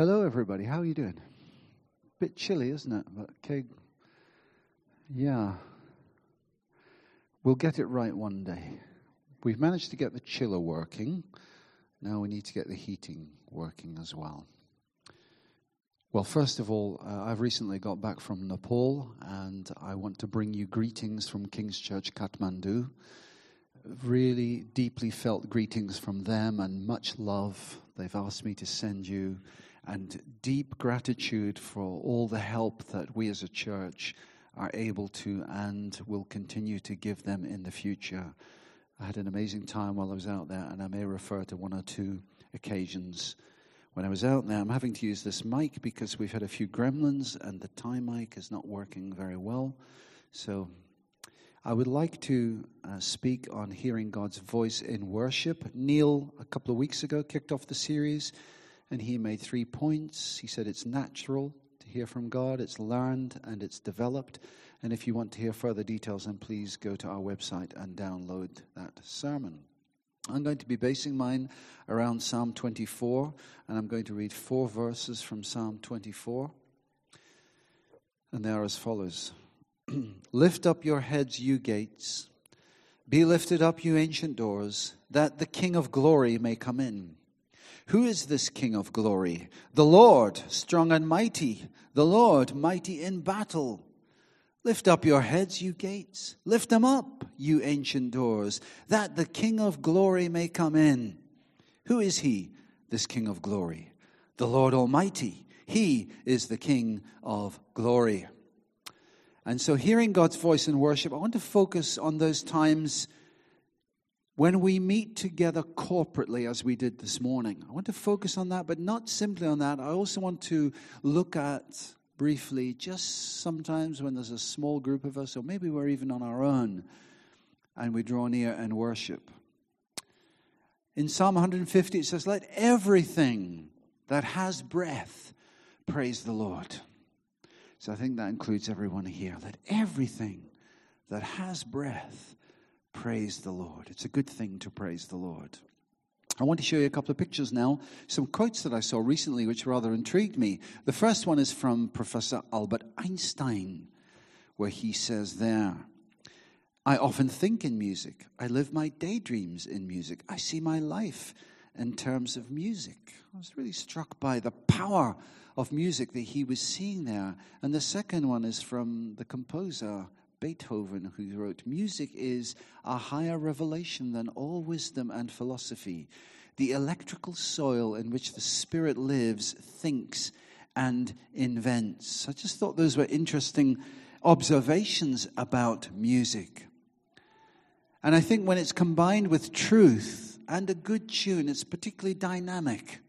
Hello, everybody. How are you doing? Bit chilly, isn't it? But okay. Yeah. We'll get it right one day. We've managed to get the chiller working. Now we need to get the heating working as well. Well, first of all, I've recently got back from Nepal, and I want to bring you greetings from King's Church, Kathmandu. Really deeply felt greetings from them and much love they've asked me to send you, and deep gratitude for all the help that we as a church are able to and will continue to give them in the future. I had an amazing time while I was out there, and I may refer to one or two occasions when I was out there. I'm having to use this mic because we've had a few gremlins and the Thai mic is not working very well. So I would like to speak on hearing God's voice in worship. Neil, a couple of weeks ago, kicked off the series, and he made 3 points. He said it's natural to hear from God, it's learned, and it's developed. And if you want to hear further details, then please go to our website and download that sermon. I'm going to be basing mine around Psalm 24, and I'm going to read 4 verses from Psalm 24. And they are as follows. Lift up your heads, you gates. Be lifted up, you ancient doors, that the King of glory may come in. Who is this King of glory? The Lord, strong and mighty. The Lord, mighty in battle. Lift up your heads, you gates. Lift them up, you ancient doors, that the King of glory may come in. Who is he, this King of glory? The Lord Almighty. He is the King of glory. And so hearing God's voice in worship, I want to focus on those times when we meet together corporately, as we did this morning. I want to focus on that, but not simply on that. I also want to look at briefly just sometimes when there's a small group of us, or maybe we're even on our own, and we draw near and worship. In Psalm 150, it says, "Let everything that has breath praise the Lord." So I think that includes everyone here. Let everything that has breath praise the Lord. It's a good thing to praise the Lord. I want to show you a couple of pictures now, some quotes that I saw recently which rather intrigued me. The first one is from Professor Albert Einstein, where he says there, "I often think in music. I live my daydreams in music. I see my life in terms of music." I was really struck by the power of music that he was seeing there. And the second one is from the composer Beethoven, who wrote, "Music is a higher revelation than all wisdom and philosophy. The electrical soil in which the spirit lives, thinks, and invents." I just thought those were interesting observations about music. And I think when it's combined with truth and a good tune, it's particularly dynamic.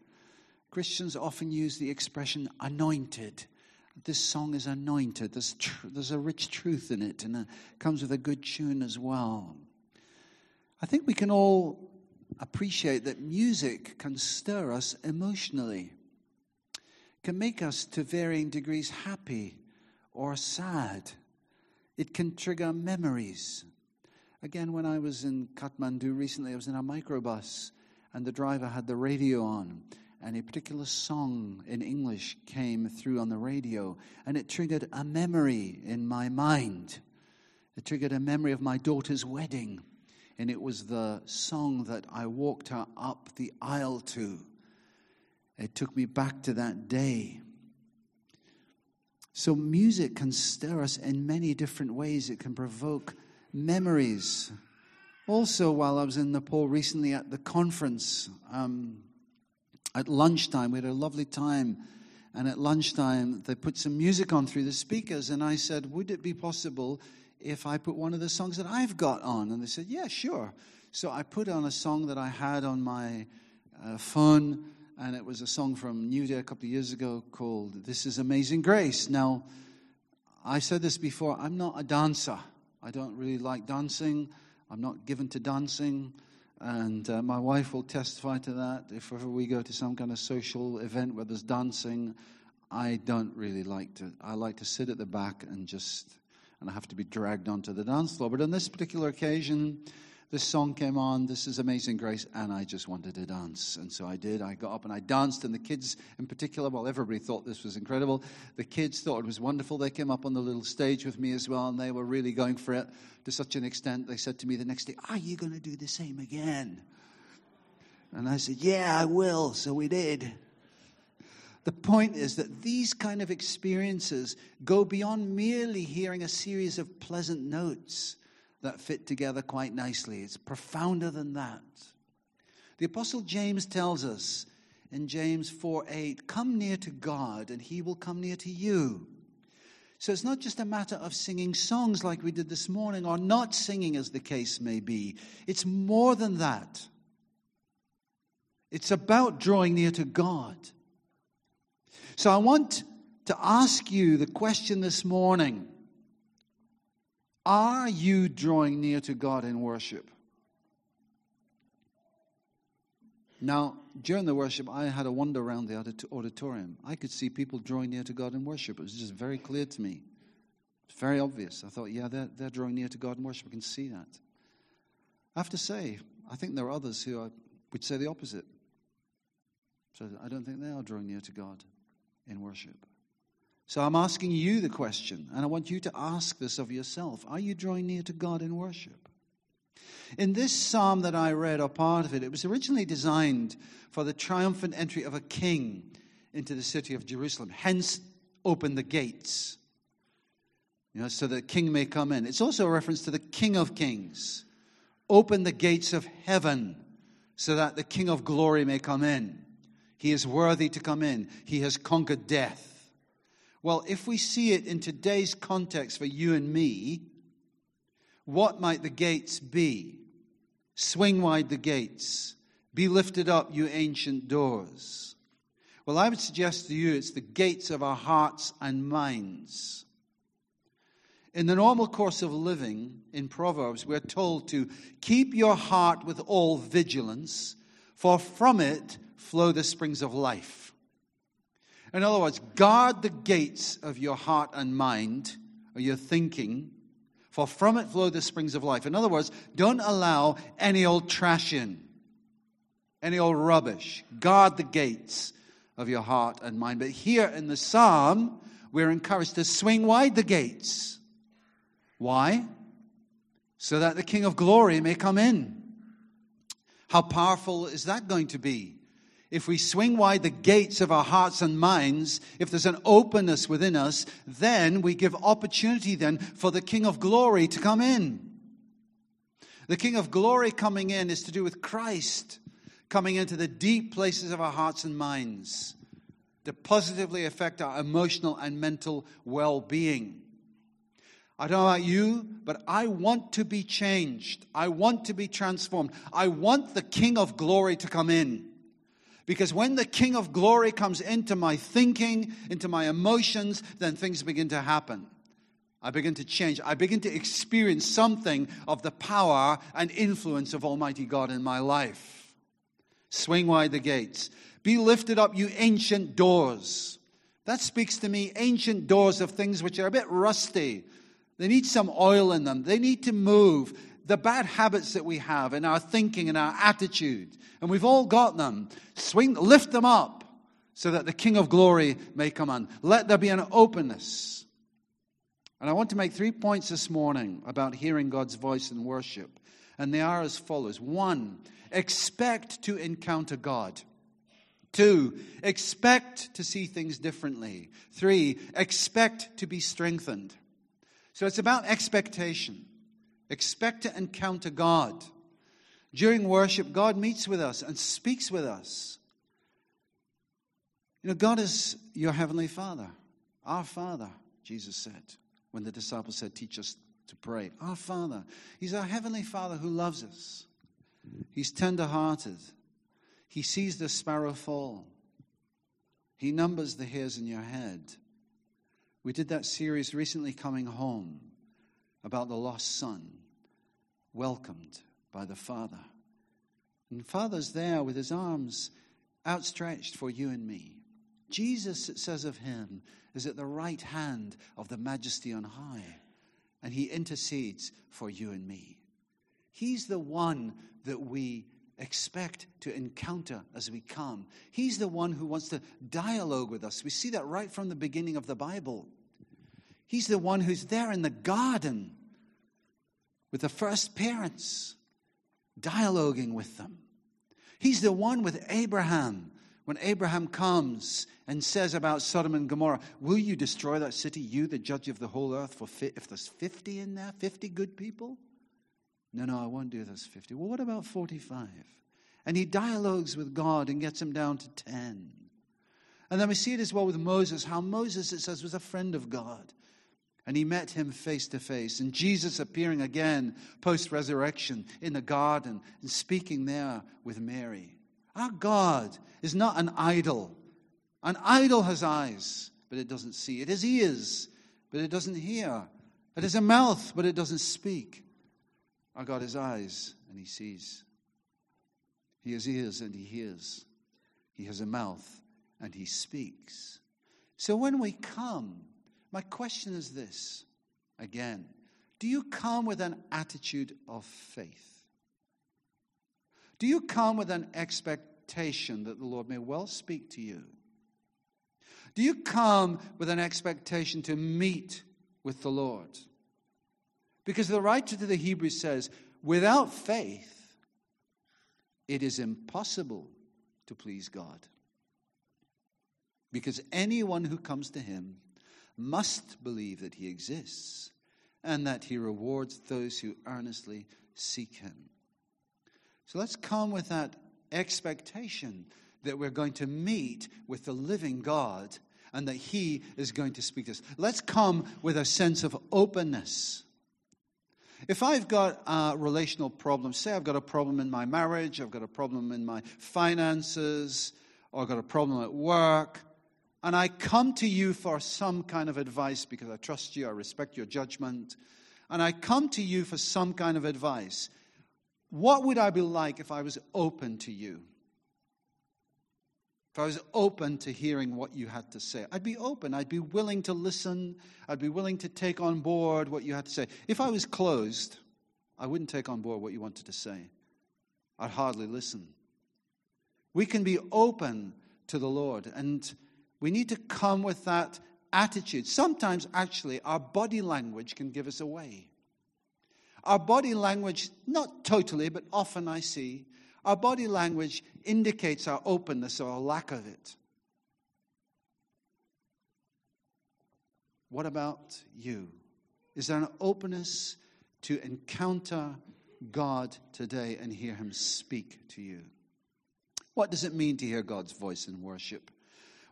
Christians often use the expression anointed. This song is anointed. There's a rich truth in it, and it comes with a good tune as well. I think we can all appreciate that music can stir us emotionally, can make us to varying degrees happy or sad. It can trigger memories. Again, when I was in Kathmandu recently, I was in a microbus, and the driver had the radio on. And a particular song in English came through on the radio, and it triggered a memory in my mind. It triggered a memory of my daughter's wedding, and it was the song that I walked her up the aisle to. It took me back to that day. So music can stir us in many different ways. It can provoke memories. Also, while I was in Nepal recently at the conference, at lunchtime, we had a lovely time, and at lunchtime, they put some music on through the speakers, and I said, "Would it be possible if I put one of the songs that I've got on?" And they said, "Yeah, sure." So I put on a song that I had on my phone, and it was a song from New Day a couple of years ago called "This Is Amazing Grace." Now, I said this before, I'm not a dancer. I don't really like dancing. I'm not given to dancing. And my wife will testify to that. If ever we go to some kind of social event where there's dancing, I don't really like to. I like to sit at the back and I have to be dragged onto the dance floor. But on this particular occasion, this song came on, This Is Amazing Grace, and I just wanted to dance. And so I did. I got up and I danced, and the kids in particular, well, everybody thought this was incredible. The kids thought it was wonderful. They came up on the little stage with me as well, and they were really going for it to such an extent. They said to me the next day, are you going to do the same again? And I said, yeah, I will. So we did. The point is that these kind of experiences go beyond merely hearing a series of pleasant notes that fit together quite nicely. It's profounder than that. The Apostle James tells us in James 4:8, come near to God and he will come near to you. So it's not just a matter of singing songs like we did this morning or not singing as the case may be. It's more than that. It's about drawing near to God. So I want to ask you the question this morning. Are you drawing near to God in worship? Now, during the worship, I had a wander around the auditorium. I could see people drawing near to God in worship. It was just very clear to me. It's very obvious. I thought, yeah, they're drawing near to God in worship. I can see that. I have to say, I think there are others who would say the opposite. So I don't think they are drawing near to God in worship. So I'm asking you the question, and I want you to ask this of yourself. Are you drawing near to God in worship? In this psalm that I read, or part of it, it was originally designed for the triumphant entry of a king into the city of Jerusalem. Hence, open the gates, so the king may come in. It's also a reference to the King of Kings. Open the gates of heaven so that the King of Glory may come in. He is worthy to come in. He has conquered death. Well, if we see it in today's context for you and me, what might the gates be? Swing wide the gates. Be lifted up, you ancient doors. Well, I would suggest to you it's the gates of our hearts and minds. In the normal course of living, in Proverbs, we're told to keep your heart with all vigilance, for from it flow the springs of life. In other words, guard the gates of your heart and mind, or your thinking, for from it flow the springs of life. In other words, don't allow any old trash in, any old rubbish. Guard the gates of your heart and mind. But here in the psalm, we're encouraged to swing wide the gates. Why? So that the King of Glory may come in. How powerful is that going to be? If we swing wide the gates of our hearts and minds, if there's an openness within us, then we give opportunity then for the King of Glory to come in. The King of Glory coming in is to do with Christ coming into the deep places of our hearts and minds to positively affect our emotional and mental well-being. I don't know about you, but I want to be changed. I want to be transformed. I want the King of Glory to come in. Because when the King of Glory comes into my thinking, into my emotions, then things begin to happen. I begin to change. I begin to experience something of the power and influence of Almighty God in my life. Swing wide the gates. Be lifted up, you ancient doors. That speaks to me, ancient doors of things which are a bit rusty. They need some oil in them. They need to move. The bad habits that we have in our thinking and our attitude, and we've all got them, lift them up so that the King of Glory may come on. Let there be an openness. And I want to make 3 points this morning about hearing God's voice in worship, and they are as follows. 1, expect to encounter God. 2, expect to see things differently. 3, expect to be strengthened. So it's about expectation. Expect to encounter God. During worship, God meets with us and speaks with us. God is your heavenly Father. Our Father, Jesus said, when the disciples said, teach us to pray. Our Father. He's our heavenly Father who loves us. He's tender-hearted. He sees the sparrow fall. He numbers the hairs in your head. We did that series recently, Coming Home, about the lost son, welcomed by the Father. And Father's there with his arms outstretched for you and me. Jesus, it says of him, is at the right hand of the Majesty on high, and he intercedes for you and me. He's the one that we expect to encounter as we come. He's the one who wants to dialogue with us. We see that right from the beginning of the Bible. He's the one who's there in the garden with the first parents, dialoguing with them. He's the one with Abraham. When Abraham comes and says about Sodom and Gomorrah, will you destroy that city, you, the judge of the whole earth, if there's 50 in there, 50 good people? No, I won't do this 50. Well, what about 45? And he dialogues with God and gets him down to 10. And then we see it as well with Moses, how Moses, it says, was a friend of God. And he met him face to face. And Jesus appearing again post-resurrection in the garden and speaking there with Mary. Our God is not an idol. An idol has eyes, but it doesn't see. It has ears, but it doesn't hear. It has a mouth, but it doesn't speak. Our God has eyes, and he sees. He has ears, and he hears. He has a mouth, and he speaks. So when we come, my question is this, again. Do you come with an attitude of faith? Do you come with an expectation that the Lord may well speak to you? Do you come with an expectation to meet with the Lord? Because the writer to the Hebrews says, without faith, it is impossible to please God. Because anyone who comes to him must believe that he exists and that he rewards those who earnestly seek him. So let's come with that expectation that we're going to meet with the living God and that he is going to speak to us. Let's come with a sense of openness. If I've got a relational problem, say I've got a problem in my marriage, I've got a problem in my finances, or I've got a problem at work, and I come to you for some kind of advice because I trust you, I respect your judgment, and I come to you for some kind of advice, what would I be like if I was open to you? If I was open to hearing what you had to say? I'd be open. I'd be willing to listen. I'd be willing to take on board what you had to say. If I was closed, I wouldn't take on board what you wanted to say. I'd hardly listen. We can be open to the Lord, and we need to come with that attitude. Sometimes, actually, our body language can give us away. Our body language, not totally, but often I see, our body language indicates our openness or our lack of it. What about you? Is there an openness to encounter God today and hear him speak to you? What does it mean to hear God's voice in worship?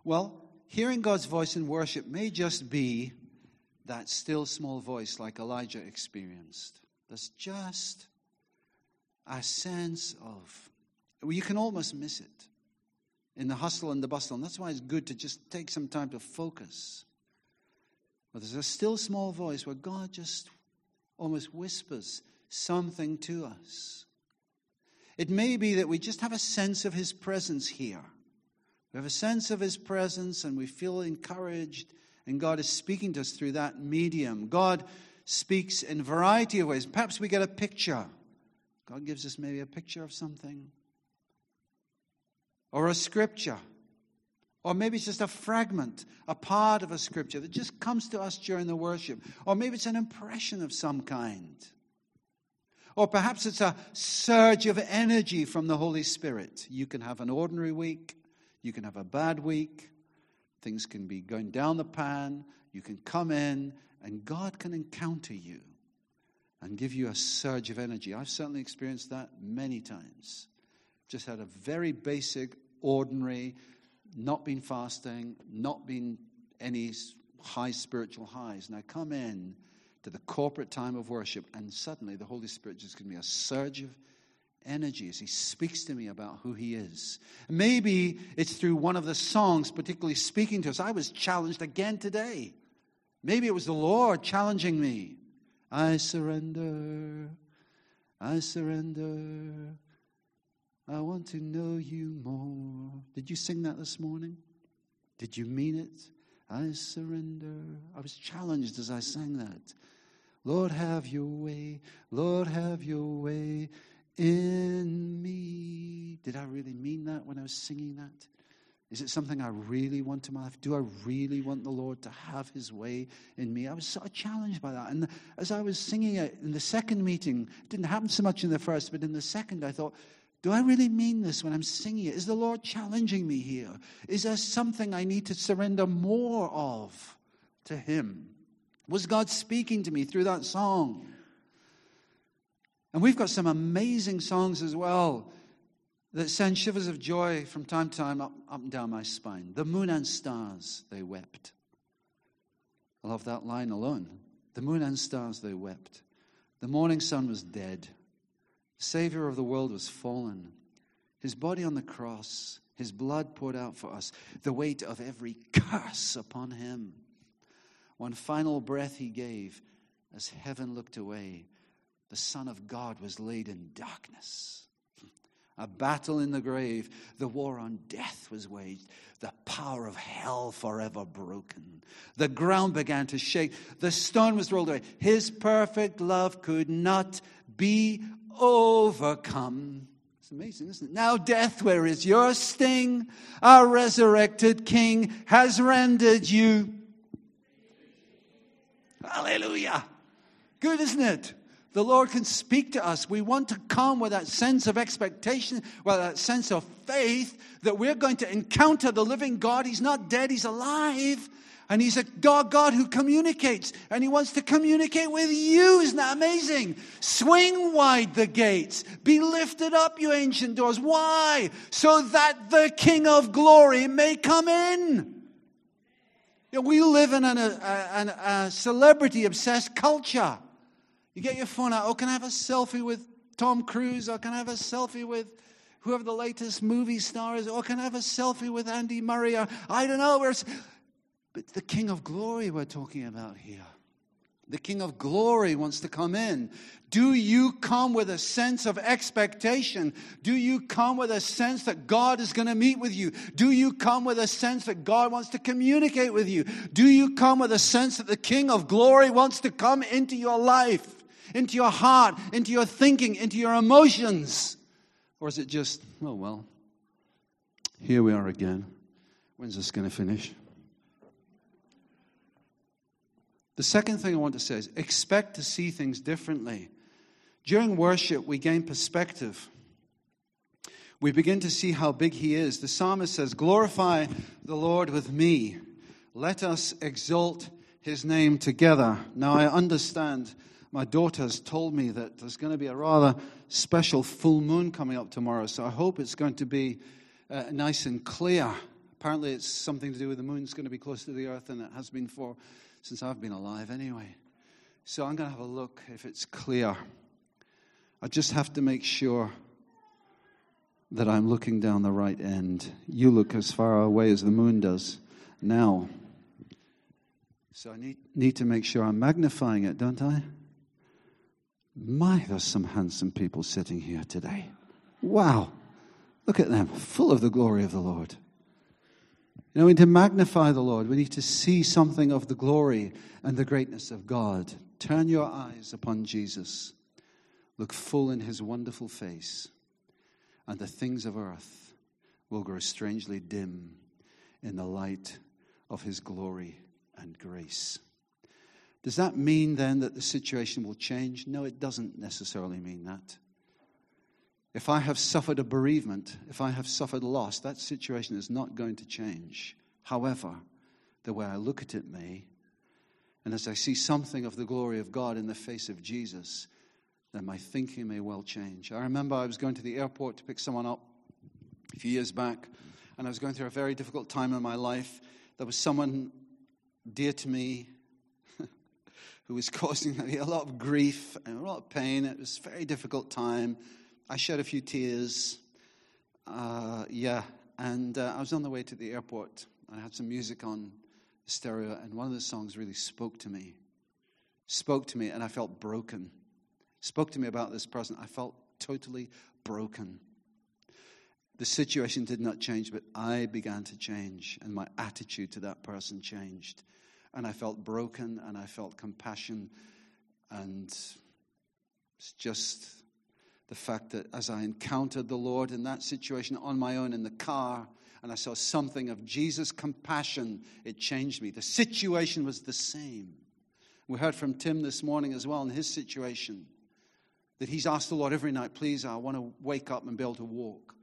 Well, hearing God's voice in worship may just be that still small voice like Elijah experienced. There's just a sense of, well, you can almost miss it in the hustle and the bustle. And that's why it's good to just take some time to focus. But there's a still small voice where God just almost whispers something to us. It may be that we just have a sense of his presence here. We have a sense of his presence and we feel encouraged. And God is speaking to us through that medium. God speaks in a variety of ways. Perhaps we get a picture. God gives us maybe a picture of something. Or a scripture. Or maybe it's just a fragment, a part of a scripture that just comes to us during the worship. Or maybe it's an impression of some kind. Or perhaps it's a surge of energy from the Holy Spirit. You can have an ordinary week. You can have a bad week. Things can be going down the pan. You can come in and God can encounter you and give you a surge of energy. I've certainly experienced that many times. Just had a very basic, ordinary, not been fasting, not been any high spiritual highs. And I come in to the corporate time of worship and suddenly the Holy Spirit just gives me a surge of energy as he speaks to me about who he is. Maybe it's through one of the songs particularly speaking to us. I was challenged again today. Maybe it was the Lord challenging me. I surrender. I surrender. I want to know you more. Did you sing that this morning? Did you mean it? I surrender. I was challenged as I sang that. Lord, have your way. Lord, have your way in me. Did I really mean that when I was singing that? Is it something I really want in my life? Do I really want the Lord to have his way in me? I was sort of challenged by that. And as I was singing it in the second meeting, it didn't happen so much in the first, but in the second I thought, do I really mean this when I'm singing it? Is the Lord challenging me here? Is there something I need to surrender more of to him? Was God speaking to me through that song? And we've got some amazing songs as well that send shivers of joy from time to time up and down my spine. The moon and stars, they wept. I love that line alone. The moon and stars, they wept. The morning sun was dead. The Savior of the world was fallen. His body on the cross, his blood poured out for us, the weight of every curse upon him. One final breath he gave as heaven looked away. The Son of God was laid in darkness. A battle in the grave, the war on death was waged, the power of hell forever broken. The ground began to shake, the stone was rolled away. His perfect love could not be overcome. It's amazing, isn't it? Now death, where is your sting? Our resurrected King has rendered you. Hallelujah. Good, isn't it? The Lord can speak to us. We want to come with that sense of expectation, with that sense of faith that we're going to encounter the living God. He's not dead, he's alive. And he's a God who communicates. And he wants to communicate with you. Isn't that amazing? Swing wide the gates. Be lifted up, you ancient doors. Why? So that the King of glory may come in. You know, we live in a celebrity-obsessed culture. You get your phone out. Oh, can I have a selfie with Tom Cruise? Or can I have a selfie with whoever the latest movie star is? Or can I have a selfie with Andy Murray? Or, I don't know. But the King of glory we're talking about here. The King of glory wants to come in. Do you come with a sense of expectation? Do you come with a sense that God is going to meet with you? Do you come with a sense that God wants to communicate with you? Do you come with a sense that the King of glory wants to come into your life, into your heart, into your thinking, into your emotions? Or is it just, oh, well, here we are again. When's this going to finish? The second thing I want to say is expect to see things differently. During worship, we gain perspective. We begin to see how big he is. The psalmist says, glorify the Lord with me. Let us exalt his name together. Now, I understand my daughter's told me that there's going to be a rather special full moon coming up tomorrow. So I hope it's going to be nice and clear. Apparently, it's something to do with the moon's going to be close to the earth than it has been for since I've been alive anyway. So I'm going to have a look if it's clear. I just have to make sure that I'm looking down the right end. You look as far away as the moon does now. So I need to make sure I'm magnifying it, don't I? My, there's some handsome people sitting here today. Wow. Look at them, full of the glory of the Lord. You know, we need to magnify the Lord. We need to see something of the glory and the greatness of God. Turn your eyes upon Jesus. Look full in his wonderful face. And the things of earth will grow strangely dim in the light of his glory and grace. Does that mean then that the situation will change? No, it doesn't necessarily mean that. If I have suffered a bereavement, if I have suffered loss, that situation is not going to change. However, the way I look at it may, and as I see something of the glory of God in the face of Jesus, then my thinking may well change. I remember I was going to the airport to pick someone up a few years back, and I was going through a very difficult time in my life. There was someone dear to me who was causing me a lot of grief and a lot of pain. It was a very difficult time. I shed a few tears, and I was on the way to the airport. I had some music on stereo, and one of the songs really spoke to me, and I felt broken. Spoke to me about this person. I felt totally broken. The situation did not change, but I began to change, and my attitude to that person changed. And I felt broken, and I felt compassion, And it's just the fact that as I encountered the Lord in that situation on my own in the car, and I saw something of Jesus' compassion, it changed me. The situation was the same. We heard from Tim this morning as well in his situation, that he's asked the Lord every night, please, I want to wake up and be able to walk.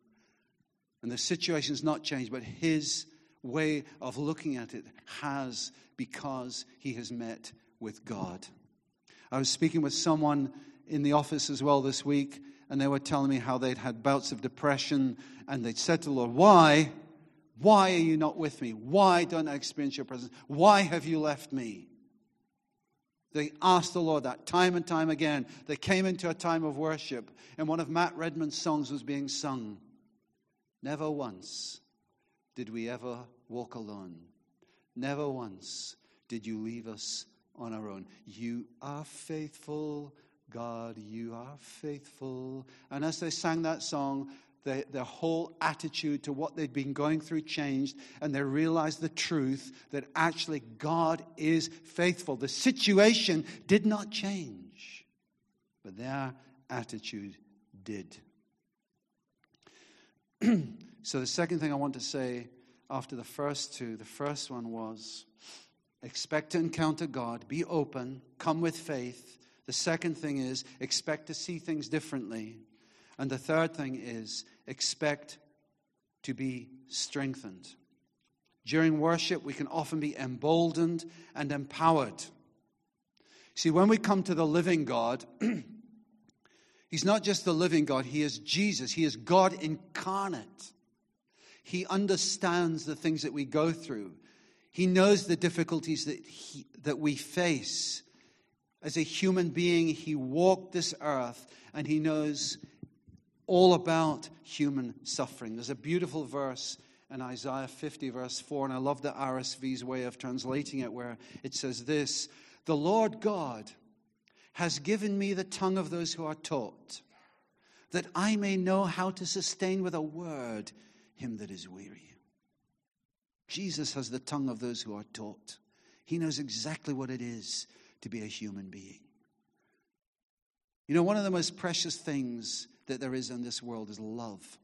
And the situation's not changed, but his way of looking at it has, because he has met with God. I was speaking with someone in the office as well this week, and they were telling me how they'd had bouts of depression, and they'd said to the Lord, why? Why are you not with me? Why don't I experience your presence? Why have you left me? They asked the Lord that time and time again. They came into a time of worship, and one of Matt Redman's songs was being sung. Never once did we ever walk alone. Never once did you leave us on our own. You are faithful, God, you are faithful. And as they sang that song, their whole attitude to what they'd been going through changed, and they realized the truth that actually God is faithful. The situation did not change, but their attitude did. So the second thing I want to say after the first two, the first one was expect to encounter God, be open, come with faith. The second thing is expect to see things differently. And the third thing is expect to be strengthened. During worship, we can often be emboldened and empowered. See, when we come to the living God, he's not just the living God, he is Jesus. He is God incarnate. He understands the things that we go through. He knows the difficulties that we face. As a human being, he walked this earth, and he knows all about human suffering. There's a beautiful verse in Isaiah 50, verse 4, and I love the RSV's way of translating it, where it says this, "The Lord God has given me the tongue of those who are taught, that I may know how to sustain with a word him that is weary." Jesus has the tongue of those who are taught. He knows exactly what it is to be a human being. You know, one of the most precious things that there is in this world is love.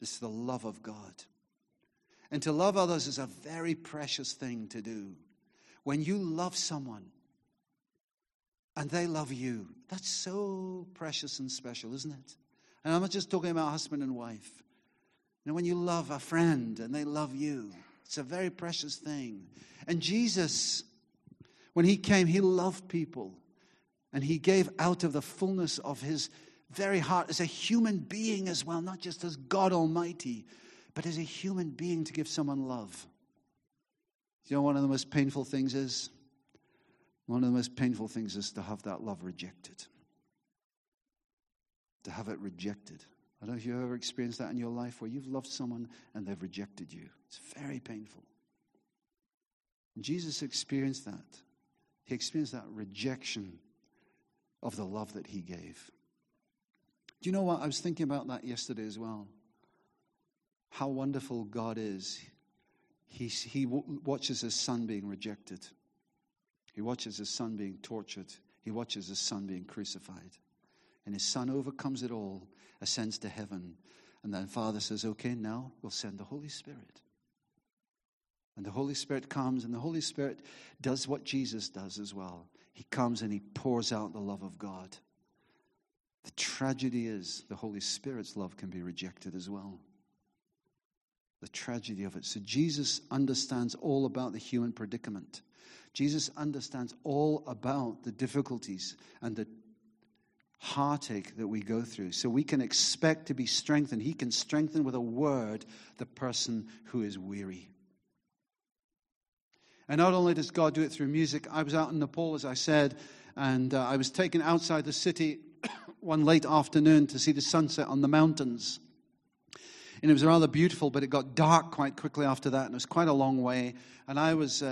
It's the love of God. And to love others is a very precious thing to do. When you love someone and they love you, that's so precious and special, isn't it? And I'm not just talking about husband and wife. You know, when you love a friend and they love you, it's a very precious thing. And Jesus, when he came, he loved people. And he gave out of the fullness of his very heart as a human being as well, not just as God Almighty, but as a human being to give someone love. You know, one of the most painful things is to have that love rejected. To have it rejected. I don't know if you've ever experienced that in your life, where you've loved someone and they've rejected you. It's very painful. And Jesus experienced that. He experienced that rejection of the love that he gave. Do you know what? I was thinking about that yesterday as well. How wonderful God is. He watches his son being rejected. He watches his son being tortured. He watches his son being crucified. And his son overcomes it all, ascends to heaven. And then Father says, okay, now we'll send the Holy Spirit. And the Holy Spirit comes, and the Holy Spirit does what Jesus does as well. He comes and he pours out the love of God. The tragedy is the Holy Spirit's love can be rejected as well. The tragedy of it. So Jesus understands all about the human predicament. Jesus understands all about the difficulties and the heartache that we go through. So we can expect to be strengthened. He can strengthen with a word the person who is weary. And not only does God do it through music. I was out in Nepal, as I said, and I was taken outside the city one late afternoon to see the sunset on the mountains. And it was rather beautiful, but it got dark quite quickly after that, and it was quite a long way. And I was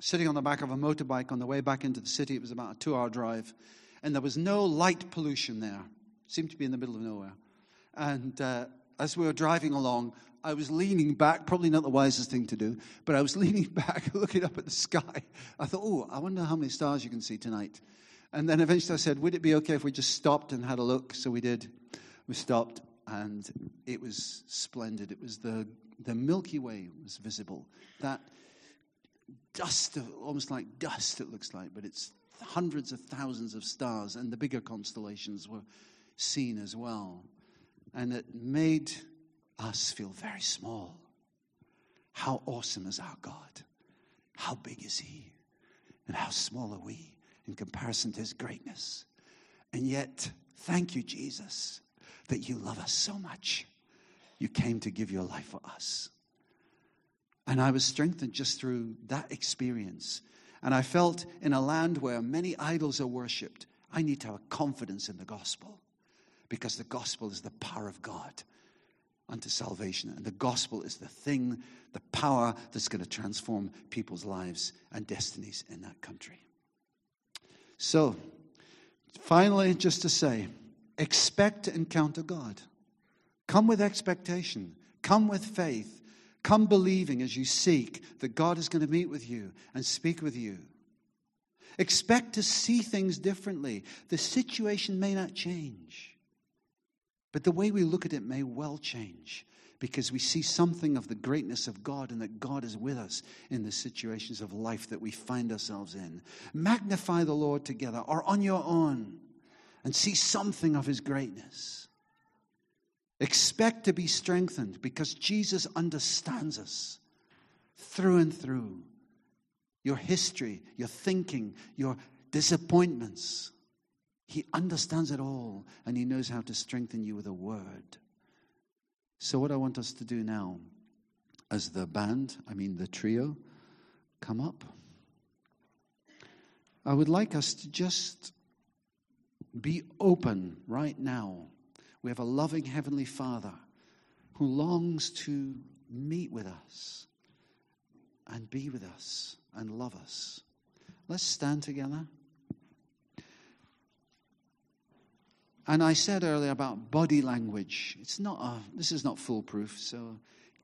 sitting on the back of a motorbike on the way back into the city. It was about a 2-hour drive, and there was no light pollution there. It seemed to be in the middle of nowhere. And as we were driving along, I was leaning back, probably not the wisest thing to do, but I was leaning back, looking up at the sky. I thought, oh, I wonder how many stars you can see tonight. And then eventually I said, would it be okay if we just stopped and had a look? So we did. We stopped, and it was splendid. It was the Milky Way was visible. That dust, almost like dust it looks like, but it's hundreds of thousands of stars, and the bigger constellations were seen as well. And it made us feel very small. How awesome is our God? How big is He? And how small are we in comparison to His greatness? And yet, thank you, Jesus, that you love us so much. You came to give your life for us. And I was strengthened just through that experience. And I felt in a land where many idols are worshipped, I need to have a confidence in the gospel, because the gospel is the power of God unto salvation. And the gospel is the thing, the power that's going to transform people's lives and destinies in that country. So, finally, just to say, expect to encounter God. Come with expectation. Come with faith. Come believing as you seek that God is going to meet with you and speak with you. Expect to see things differently. The situation may not change, but the way we look at it may well change, because we see something of the greatness of God and that God is with us in the situations of life that we find ourselves in. Magnify the Lord together, or on your own, and see something of His greatness. Expect to be strengthened, because Jesus understands us through and through. Your history, your thinking, your disappointments. He understands it all, and He knows how to strengthen you with a word. So what I want us to do now, as the trio, come up, I would like us to just be open right now. We have a loving Heavenly Father who longs to meet with us and be with us and love us. Let's stand together. And I said earlier about body language. This is not foolproof. So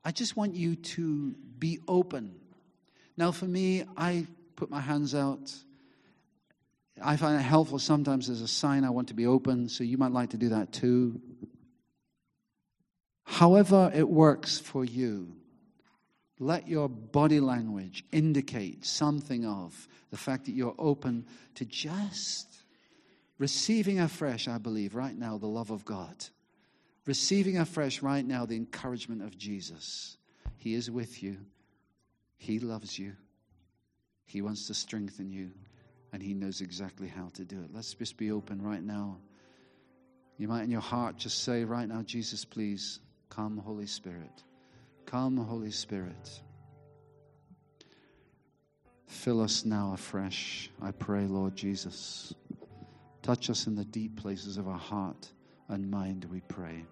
I just want you to be open. Now for me, I put my hands out. I find it helpful sometimes as a sign I want to be open. So you might like to do that too. However it works for you, let your body language indicate something of the fact that you're open to just receiving afresh, I believe, right now, the love of God. Receiving afresh right now the encouragement of Jesus. He is with you. He loves you. He wants to strengthen you. And He knows exactly how to do it. Let's just be open right now. You might in your heart just say right now, Jesus, please, come, Holy Spirit. Come, Holy Spirit. Fill us now afresh, I pray, Lord Jesus. Touch us in the deep places of our heart and mind, we pray.